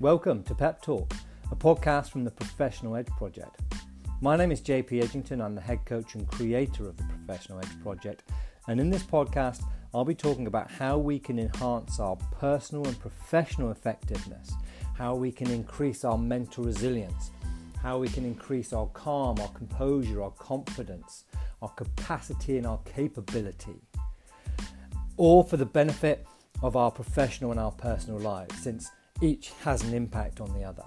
Welcome to Pep Talk, a podcast from the Professional Edge Project. My name is JP Edgington. I'm the head coach and creator of the Professional Edge Project. And in this podcast, I'll be talking about how we can enhance our personal and professional effectiveness, how we can increase our mental resilience, how we can increase our calm, our composure, our confidence, our capacity and our capability, all for the benefit of our professional and our personal lives, since each has an impact on the other.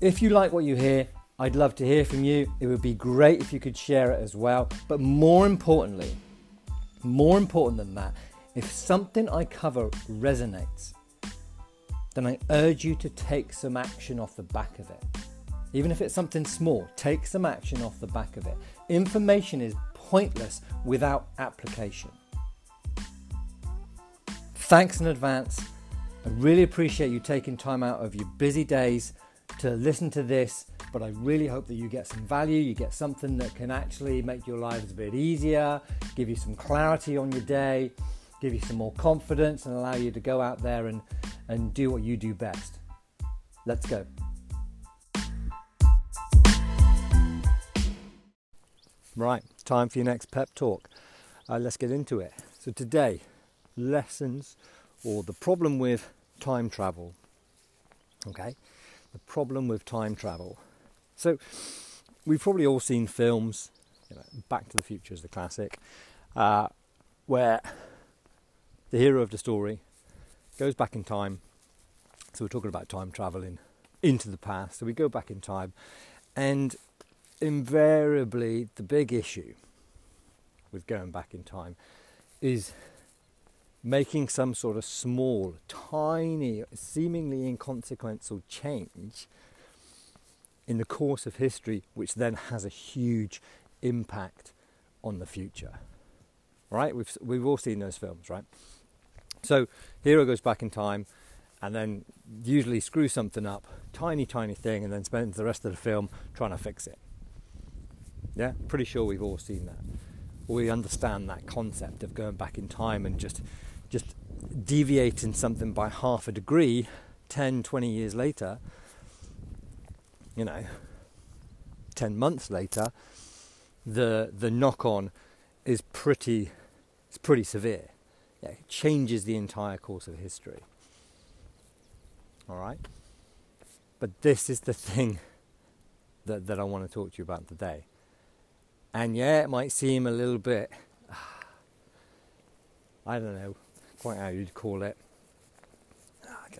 If you like what you hear, I'd love to hear from you. It would be great if you could share it as well. But more importantly, more important than that, if something I cover resonates, then I urge you to take some action off the back of it. Even if it's something small, take some action off the back of it. Information is pointless without application. Thanks in advance. I really appreciate you taking time out of your busy days to listen to this, but I really hope that you get some value, you get something that can actually make your lives a bit easier, give you some clarity on your day, give you some more confidence, and allow you to go out there and do what you do best. Let's go. Right, time for your next pep talk. Let's get into it. So today, lessons or the problem with time travel. Okay, the problem with time travel. So we've probably all seen films, you know, Back to the Future is the classic, where the hero of the story goes back in time. So we're talking about time traveling into the past. So we go back in time, and invariably the big issue with going back in time is making some sort of small, tiny, seemingly inconsequential change in the course of history, which then has a huge impact on the future. Right? We've all seen those films, right? So hero goes back in time and then usually screws something up, tiny thing, and then spends the rest of the film trying to fix it. Yeah, pretty sure we've all seen that. We understand that concept of going back in time and just deviating something by half a degree 10, 20 years later, you know, 10 months later, the knock-on is pretty severe. Yeah, it changes the entire course of history. All right? But this is the thing that I want to talk to you about today. And yeah, it might seem a little bit, I don't know quite how you'd call it.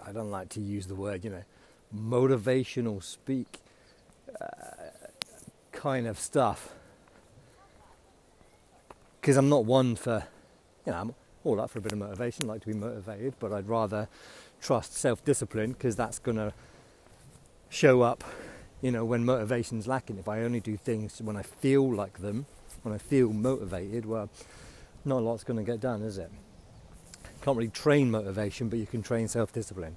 I don't like to use the word, you know, motivational speak kind of stuff. Because I'm not one for, you know, I'm all up for a bit of motivation, I like to be motivated, but I'd rather trust self-discipline, because that's going to show up, you know, when motivation's lacking. If I only do things when I feel like them, when I feel motivated, well, not a lot's going to get done, is it? Can't really train motivation, but you can train self-discipline.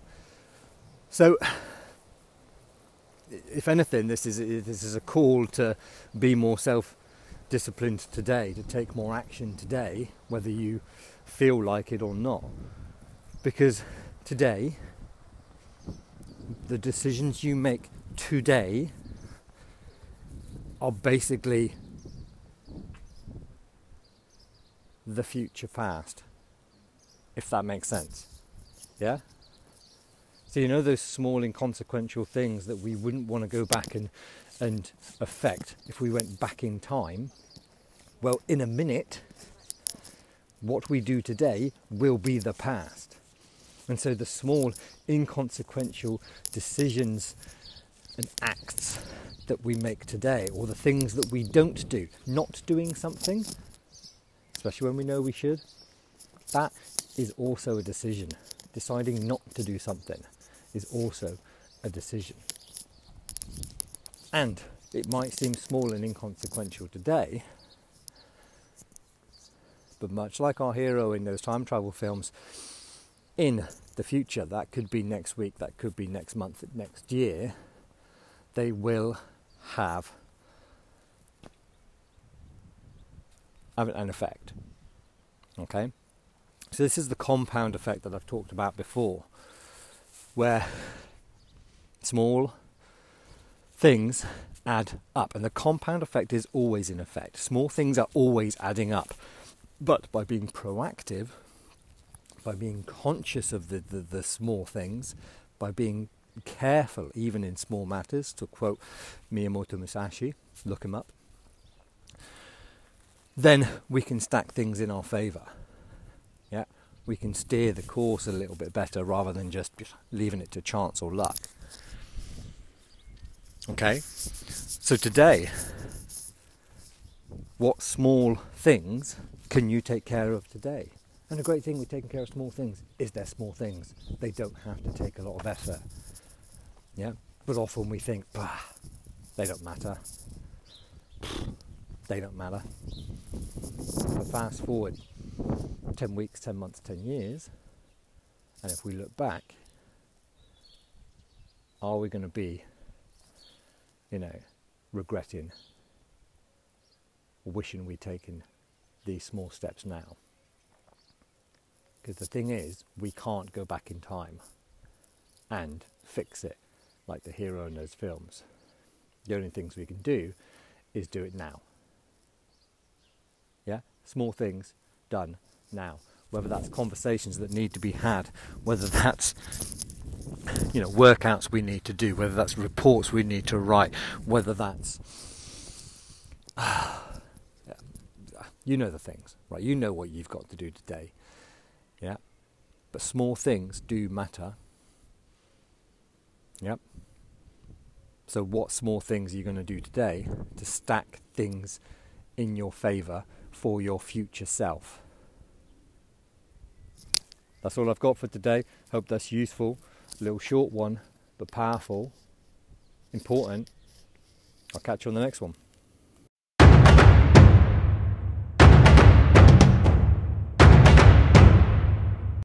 So, if anything, this is a call to be more self-disciplined today, to take more action today, whether you feel like it or not. Because today, the decisions you make today are basically the future past, if that makes sense. Yeah? So you know those small inconsequential things that we wouldn't want to go back and affect if we went back in time? Well, in a minute, what we do today will be the past. And so the small inconsequential decisions and acts that we make today, or the things that we don't do, not doing something, especially when we know we should, that is also a decision. Deciding not to do something is also a decision. And it might seem small and inconsequential today, but much like our hero in those time travel films, in the future, that could be next week, that could be next month, next year, they will have an effect. Okay? So this is the compound effect that I've talked about before, where small things add up, and the compound effect is always in effect. Small things are always adding up, but by being proactive, by being conscious of the small things, by being careful even in small matters, to quote Miyamoto Musashi, look him up, then we can stack things in our favour. Yeah, we can steer the course a little bit better rather than just leaving it to chance or luck. Okay, so today, what small things can you take care of today? And the great thing with taking care of small things is they're small things. They don't have to take a lot of effort. Yeah, but often we think, bah, they don't matter. They don't matter. But fast forward 10 weeks, 10 months, 10 years, and if we look back, are we going to be, regretting or wishing we'd taken these small steps now? Because the thing is, we can't go back in time and fix it like the hero in those films. The only things we can do is do it now. Yeah? Small things done now. Whether that's conversations that need to be had, whether that's workouts we need to do, whether that's reports we need to write, whether that's the things, right? You know what you've got to do today. Yeah, but small things do matter. Yep. So what small things are you going to do today to stack things in your favour for your future self? That's all I've got for today. Hope that's useful. A little short one, but powerful, important. I'll catch you on the next one.